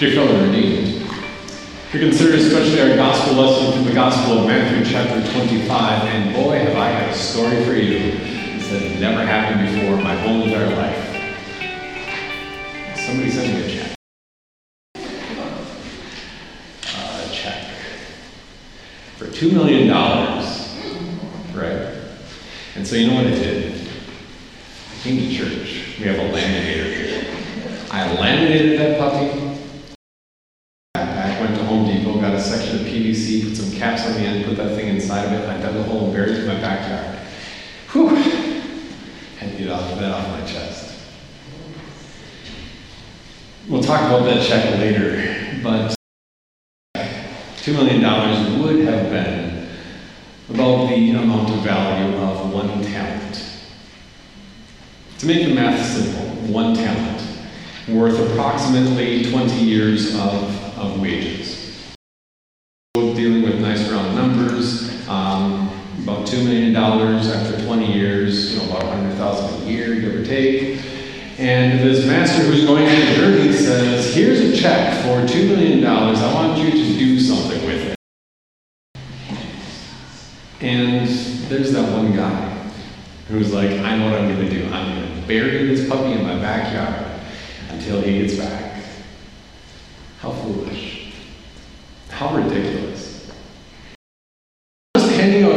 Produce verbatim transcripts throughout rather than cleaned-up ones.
Dear fellow redeemed, if you consider especially our gospel lesson from the Gospel of Matthew chapter twenty-five, and boy have I got a story for you that has never happened before in my whole entire life. Somebody send me a check. Uh, a check for two million dollars, right? And so you know what I did? I came to church. We have a laminator here. I laminated that puppy. Section of P V C, put some caps on the end, put that thing inside of it, and I dug a hole and buried it in my backyard. Whew! Had to get off that off my chest. We'll talk about that check later, but two million dollars would have been about the amount of value of one talent. To make the math simple, one talent worth approximately twenty years of, of wages. Dealing with nice round numbers, um, about two million dollars after twenty years, you know, about one hundred thousand dollars a year, give or take. And this master who's going on the journey says, here's a check for two million dollars, I want you to do something with it. And there's that one guy who's like, I know what I'm going to do. I'm going to bury this puppy in my backyard until he gets back. How foolish. How ridiculous.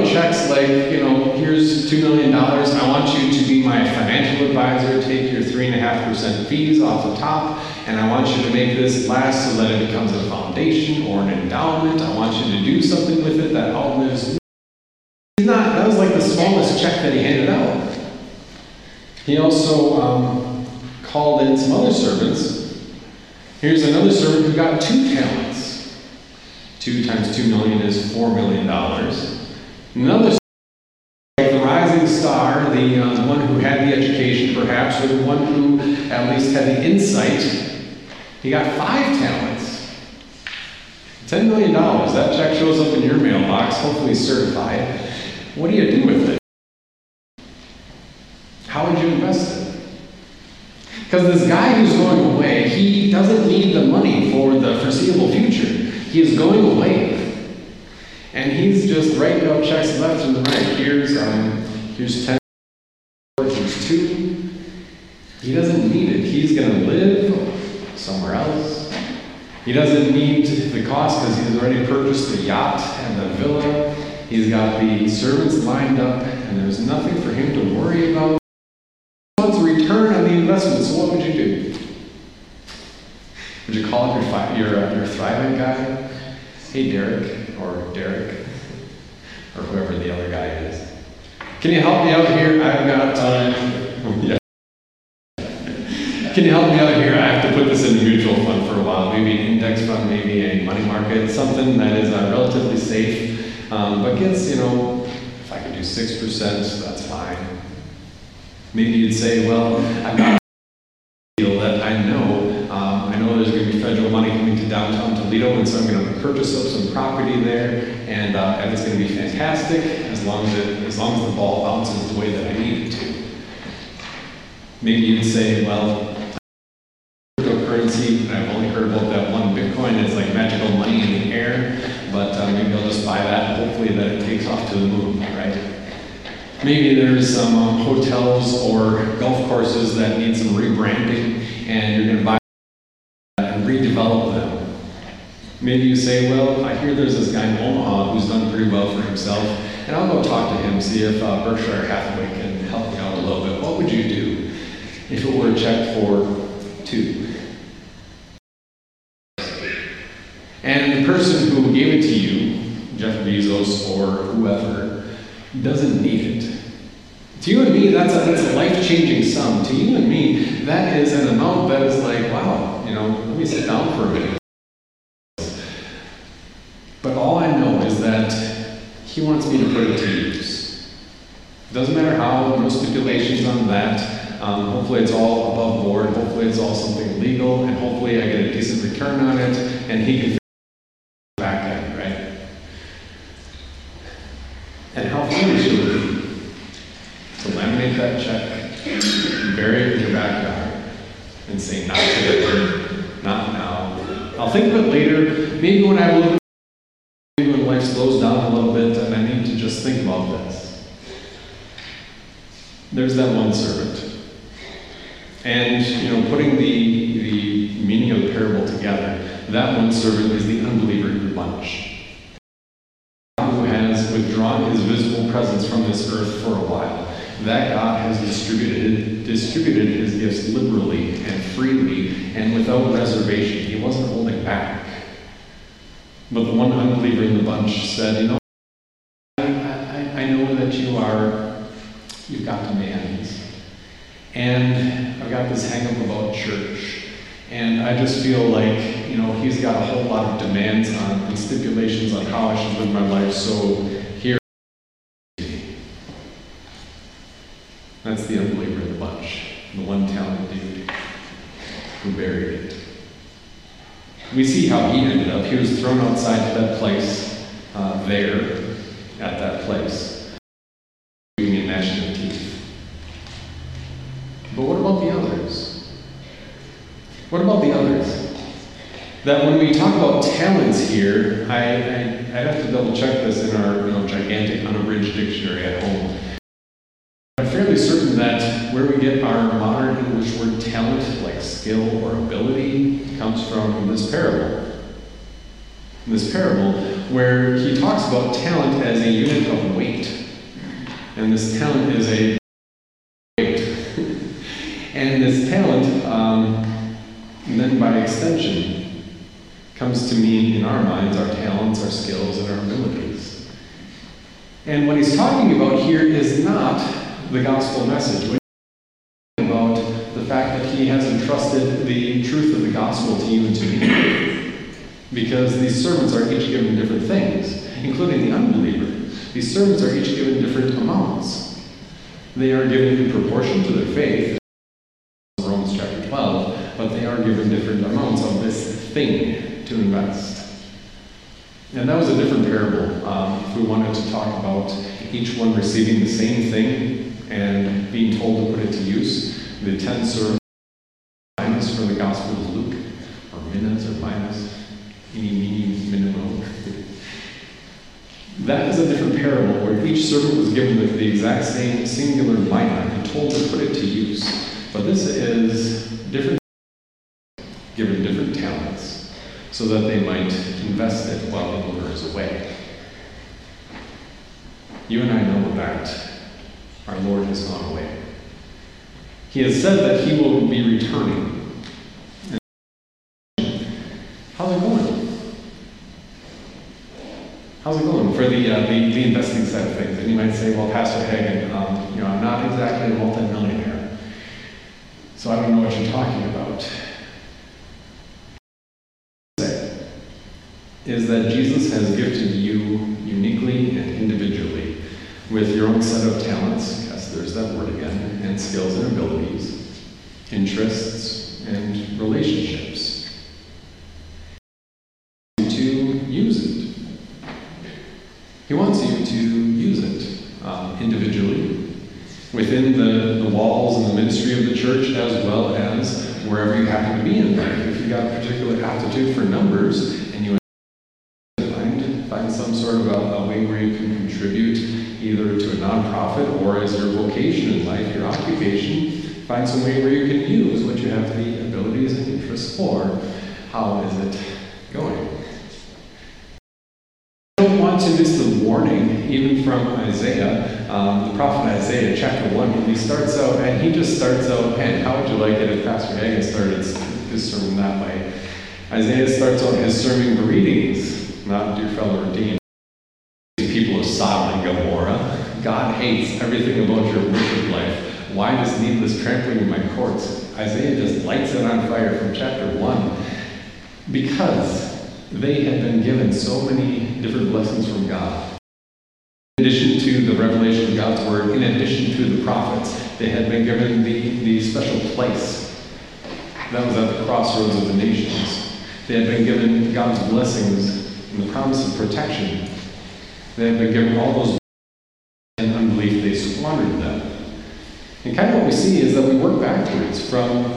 Checks like, you know, here's two million dollars, I want you to be my financial advisor, take your three point five percent fees off the top, and I want you to make this last so that it becomes a foundation or an endowment. I want you to do something with it that outlives me. He's not, that was like the smallest check that he handed out. He also um, called in some other servants. Here's another servant who got two talents. Two times two million is four million dollars. Another story, like the rising star, the uh, one who had the education perhaps, or the one who at least had the insight, he got five talents. ten million dollars, that check shows up in your mailbox, hopefully certified. What do you do with it? How would you invest it? Because this guy who's going away, he doesn't need the money for the foreseeable future. He is going away. And he's just writing out checks left and right. Here's um, here's ten, here's two. He doesn't need it. He's going to live somewhere else. He doesn't need the cost because he's already purchased the yacht and the villa. He's got the servants lined up, and there's nothing for him to worry about. He wants a return on the investment, so what would you do? Would you call up your, your, uh, your thriving guy? Hey, Derek. or Derek, or whoever the other guy is. Can you help me out here? I've got time. Yeah. Can you help me out here? I have to put this in a mutual fund for a while, maybe an index fund, maybe a money market, something that is uh, relatively safe, um, but gets, you know, if I could do six percent, that's fine. Maybe you'd say, well, I've got a deal that I know, um, I know there's going to be federal money coming to downtown, and so I'm going to purchase up some property there, and, uh, and it's going to be fantastic as long as it, as long as the ball bounces the way that I need it to. Maybe you'd say, well, cryptocurrency, I've only heard about that one Bitcoin, it's like magical money in the air, but uh, maybe I'll just buy that, hopefully that it takes off to the moon, right? Maybe there's some um, hotels or golf courses that need some rebranding, and you're going to buy and redevelop them. Maybe you say, well, I hear there's this guy in Omaha who's done pretty well for himself, and I'll go talk to him, see if uh, Berkshire Hathaway can help me out a little bit. What would you do if it were a check for two? And the person who gave it to you, Jeff Bezos or whoever, doesn't need it. To you and me, that's a, that's a life-changing sum. To you and me, that is an amount that is like, wow, you know, let me sit down for a minute. But all I know is that he wants me to put it to use. Doesn't matter how, no stipulations on that. Um, hopefully it's all above board, hopefully it's all something legal, and hopefully I get a decent return on it, and he can figure it back end, right? And how foolish it would be to laminate that check, bury it in your backyard, and say not today, not now. I'll think of it later. Maybe when I look, maybe when life slows down a little bit and I need to just think about this. There's that one servant. And, you know, putting the, the meaning of the parable together, that one servant is the unbeliever in the bunch, who has withdrawn his visible presence from this earth for a while. That God has distributed, distributed his gifts liberally and freely and without reservation. He wasn't holding back. But the one unbeliever in the bunch said, you know, I, I, I know that you are, you've got demands. And I've got this hang-up about church. And I just feel like, you know, he's got a whole lot of demands on and stipulations on how I should live my life, so... That's the unbeliever in the bunch, the one-talented dude who buried it. We see how he ended up. He was thrown outside to that place, uh, there, at that place. You can imagine the teeth. But what about the others? What about the others? That when we talk about talents here, I, I, I'd have to double-check this in our you know, gigantic unabridged dictionary at home. I'm fairly certain that where we get our modern English word talent, like skill or ability, comes from this parable. This parable, where he talks about talent as a unit of weight. And this talent is a weight. And this talent, um, and then by extension, comes to mean in our minds our talents, our skills, and our abilities. And what he's talking about here is not the gospel message. When he's talking about the fact that he has entrusted the truth of the gospel to you and to me. Because these servants are each given different things, including the unbeliever. These servants are each given different amounts. They are given in proportion to their faith, Romans chapter twelve, but they are given different amounts of this thing to invest. And that was a different parable um, if we wanted to talk about each one receiving the same thing and being told to put it to use. The ten servants minus from the Gospel of Luke, or minutes, or minus, any meaning, minimum. That is a different parable where each servant was given the, the exact same singular minor and told to put it to use. But this is different, given different talents so that they might invest it while the owner is away. You and I know that our Lord has gone away. He has said that he will be returning. How's it going? How's it going for the, uh, the, the investing side of things? And you might say, well, Pastor Hagen, um, you know, I'm not exactly a multimillionaire, so I don't know what you're talking about. Is that Jesus has gifted you uniquely and individually with your own set of talents, yes, there's that word again, and skills and abilities, interests, and relationships. To use it. He wants you to use it um, individually, within the, the walls and the ministry of the church, as well as wherever you happen to be in life. If you've got a particular aptitude for numbers, and you find, find some sort of a, a way where you can contribute either to a nonprofit or as your vocation in life, your occupation, find some way where you can use what you have the abilities and interests for. How is it going? I don't want to miss the warning, even from Isaiah, um, the prophet Isaiah, chapter one, when he starts out, and he just starts out, and how would you like it if Pastor Hagen started his sermon that way? Isaiah starts out his sermon greetings, not dear fellow redeemed. People of Sodom and Gomorrah, God hates everything about your worship life. Why this needless trampling in my courts? Isaiah just lights it on fire from chapter one. Because they had been given so many different blessings from God. In addition to the revelation of God's word, in addition to the prophets, they had been given the, the special place. That was at the crossroads of the nations. They had been given God's blessings and the promise of protection. They had been given all those and unbelief, they squandered them. And kind of what we see is that we work backwards from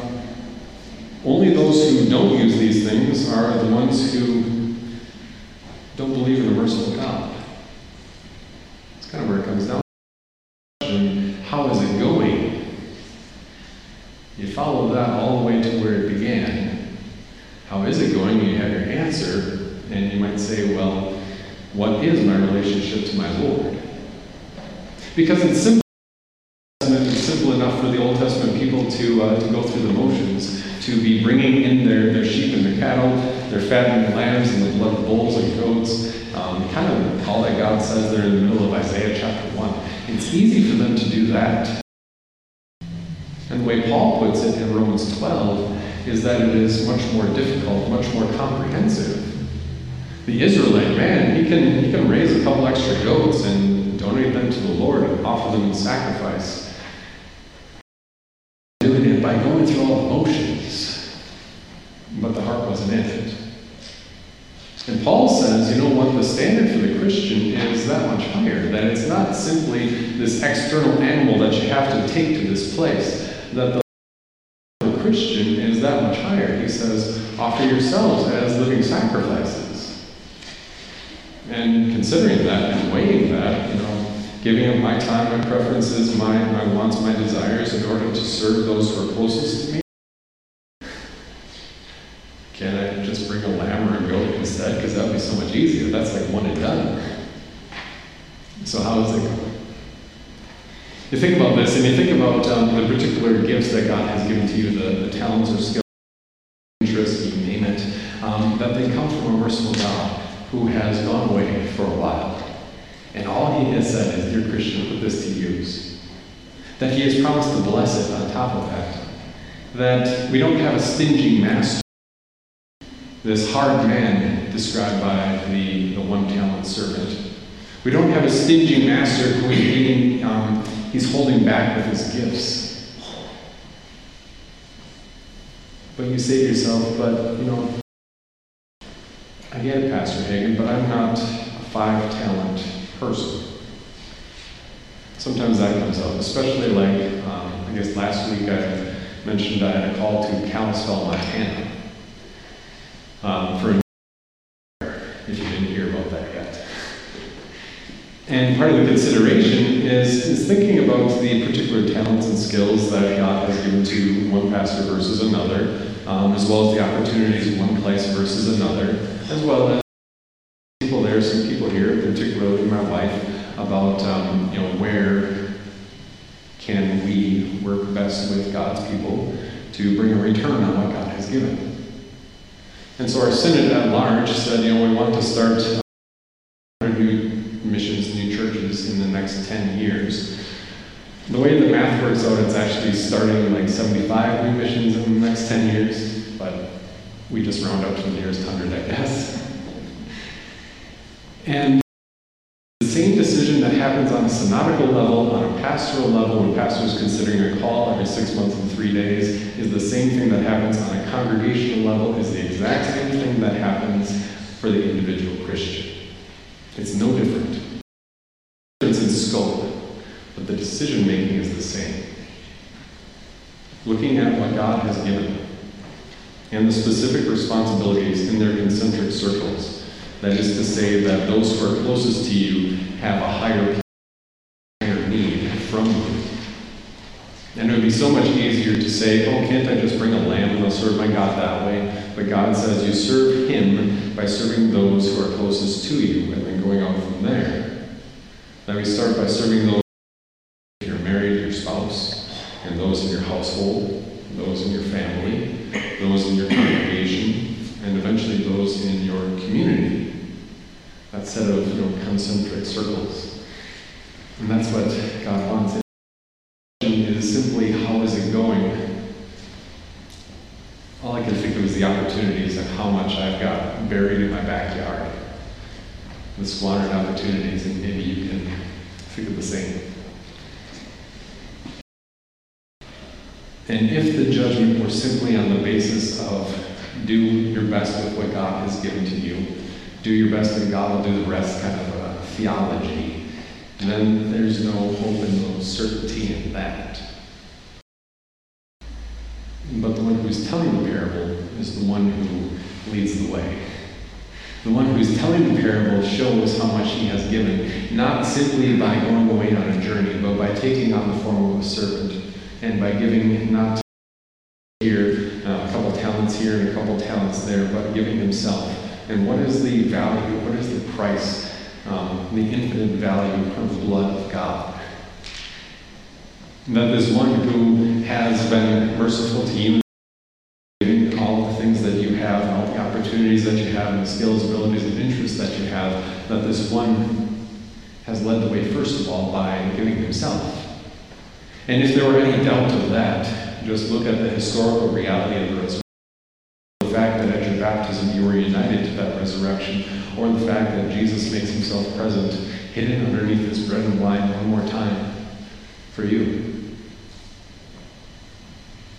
only those who don't use these these things are the ones who don't believe in the merciful God. That's kind of where it comes down to. How is it going? You follow that all the way to where it began. How is it going? You have your answer, and you might say, well, what is my relationship to my Lord? Because it's simple, it's simple enough for the Old Testament people to, uh, to go through the motions, to be bringing in their, their sheep and their cattle, their fattened lambs and the blood of bulls and goats, um, kind of all that God says there in the middle of Isaiah chapter one. It's easy for them to do that. And the way Paul puts it in Romans twelve is that it is much more difficult, much more comprehensive. The Israelite man, he can, he can raise a couple extra goats and donate them to the Lord and offer them in sacrifice. Doing it by going through all the motions, but the heart wasn't in it. And Paul says, you know what, the standard for the Christian is that much higher, that it's not simply this external animal that you have to take to this place, that the standard for the Christian is that much higher. He says, offer yourselves as living sacrifices. And considering that and weighing that, you know, giving up my time, my preferences, my, my wants, my desires in order to serve those who are closest to me. Can I just bring a lamb or a goat instead? Because that would be so much easier. That's like one and done. So how is it going? You think about this, and you think about um, the particular gifts that God has given to you, the, the talents or skills, interests, you name it, um, that they come from a merciful God who has gone away for a while. And all he has said is, dear Christian, put this to use. That he has promised to bless it on top of that. That we don't have a stingy master. This hard man described by the, the one-talent servant. We don't have a stingy master who is being, um, he's holding back with his gifts. But you say to yourself, but, you know, I get it, Pastor Hagen, but I'm not a five-talent person. Sometimes that comes up, especially like, um, I guess last week I mentioned I had a call to Kalispell, Montana. Um, for if you didn't hear about that yet. And part of the consideration is, is thinking about the particular talents and skills that God has given to one pastor versus another, um, as well as the opportunities in one place versus another, as well as people there, some people here, particularly my wife, about um, you know, where can we work best with God's people to bring a return on what God has given. And so our synod at large said, you know, we want to start new missions, new churches in the next ten years. The way the math works out, it's actually starting like seventy-five new missions in the next ten years, but we just round up to the nearest hundred, I guess. And the same decision that happens on a synodical level, on a pastoral level, when pastors considering a call every six months and three days, is the same thing that happens on a congregational level, is the exact same thing that happens for the individual Christian. It's no different. It's in scope, but the decision making is the same. Looking at what God has given and the specific responsibilities in their concentric circles. That is to say that those who are closest to you have a higher, higher need from you. And it would be so much easier to say, oh, can't I just bring a lamb and I'll serve my God that way? But God says you serve him by serving those who are closest to you and then going on from there. That we start by serving those if you're married, your spouse, and those in your household, those in your family, those in your congregation, and eventually those in your community. That set of, you know, concentric circles. And that's what God wants. It is simply, how is it going? All I can think of is the opportunities and how much I've got buried in my backyard. The squandered opportunities, and maybe you can think of the same. And if the judgment were simply on the basis of do your best with what God has given to you, do your best and God will do the rest kind of a theology, and then there's no hope and no certainty in that. But the one who's telling the parable is the one who leads the way. The one who's telling the parable shows how much he has given, not simply by going away on a journey, but by taking on the form of a servant, and by giving not here, uh, a couple talents here and a couple talents there, but giving himself. And what is the value, what is the price, um, the infinite value of the blood of God? That this one who has been merciful to you, giving all the things that you have, all the opportunities that you have, and the skills, abilities, and interests that you have, that this one has led the way, first of all, by giving himself. And if there were any doubt of that, just look at the historical reality of the resurrection. The fact that at your baptism you were united to that resurrection, or the fact that Jesus makes himself present, hidden underneath this bread and wine one more time for you.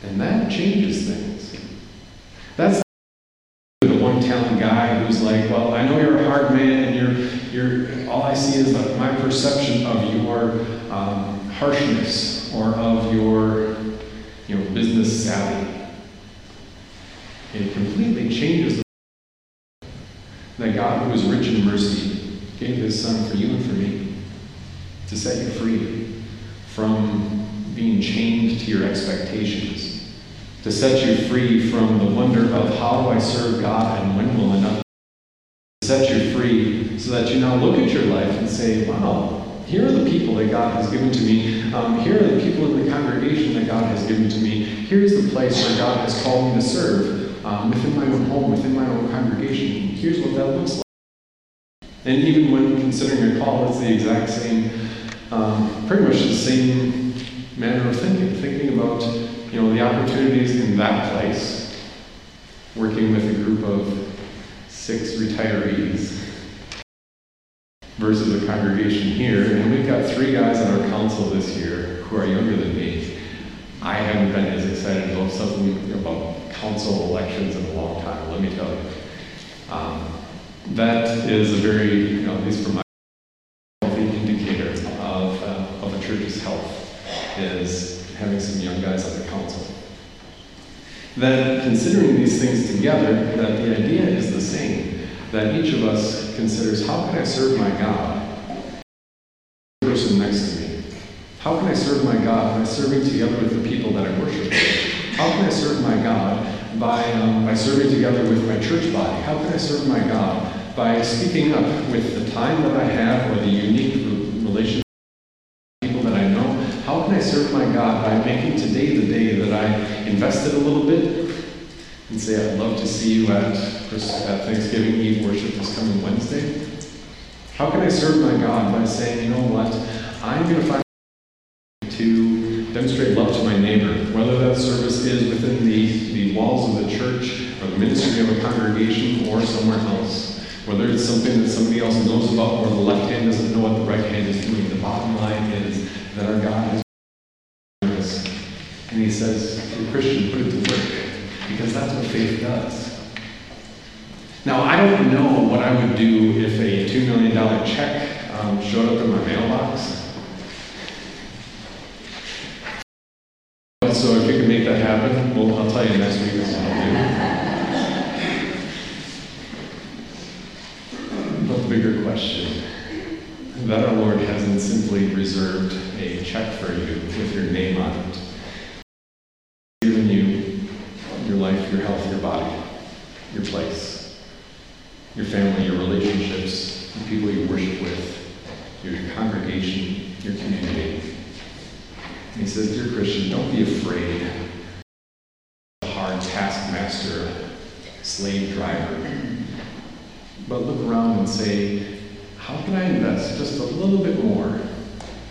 And that changes things. That's the one-talent guy who's like, well, I know you're a hard man, and you're, you're, all I see is like my perception of your um, harshness, or of your, you know, business savvy. It completely changes the that God, who is rich in mercy, gave his Son for you and for me, to set you free from being chained to your expectations, to set you free from the wonder of how do I serve God and when will enough, to set you free so that you now look at your life and say, wow, here are the people that God has given to me. Um, here are the people in the congregation that God has given to me. Here's the place where God has called me to serve, um, within my own home, within my own congregation. Here's what that looks like. And even when considering your call, it's the exact same, um, pretty much the same manner of thinking, thinking about, you know, the opportunities in that place, working with a group of six retirees versus a congregation here, and we've got three guys on our council this year who are younger than me. I haven't been as excited about something about council elections in a long time, let me tell you. Um, that is a very, you know, at least for my healthy indicator of, uh, of a church's health, is having some young guys on the council. That considering these things together, that the idea is the same, that each of us considers, how can I serve my God? The person next to me. How can I serve my God by serving together with the people that I worship? How can I serve my God by, um, by serving together with my church body? How can I serve my God by speaking up with the time that I have or the unique relationship serve my God by making today the day that I invested a little bit and say, I'd love to see you at Thanksgiving Eve worship this coming Wednesday? How can I serve my God by saying, you know what, I'm going to find to demonstrate love to my neighbor, whether that service is within the, the walls of the church or the ministry of a congregation or somewhere else, whether it's something that somebody else knows about or the left hand doesn't know what the right hand is doing. The bottom line is that our God is. And he says, hey, Christian, put it to work, because that's what faith does. Now, I don't know what I would do if a two million dollars check um, showed up in my mailbox. So if you can make that happen, well, I'll tell you next week what I'll do. But the bigger question, that our Lord hasn't simply reserved a check for you with your name on it. Your health, your body, your place, your family, your relationships, the people you worship with, your congregation, your community. And he says, dear Christian, don't be afraid of the hard taskmaster, slave driver, but look around and say, how can I invest just a little bit more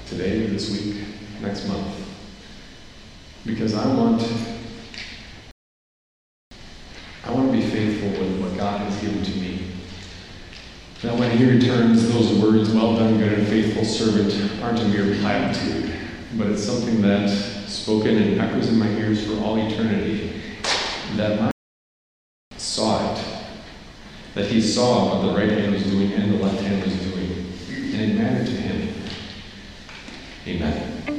today, this week, next month? Because I want I want to be faithful with what God has given to me. Now, when he returns, those words, well done, good and faithful servant, aren't a mere platitude, but it's something that's spoken and echoes in my ears for all eternity, that my saw it, that he saw what the right hand was doing and the left hand was doing, and it mattered to him. Amen.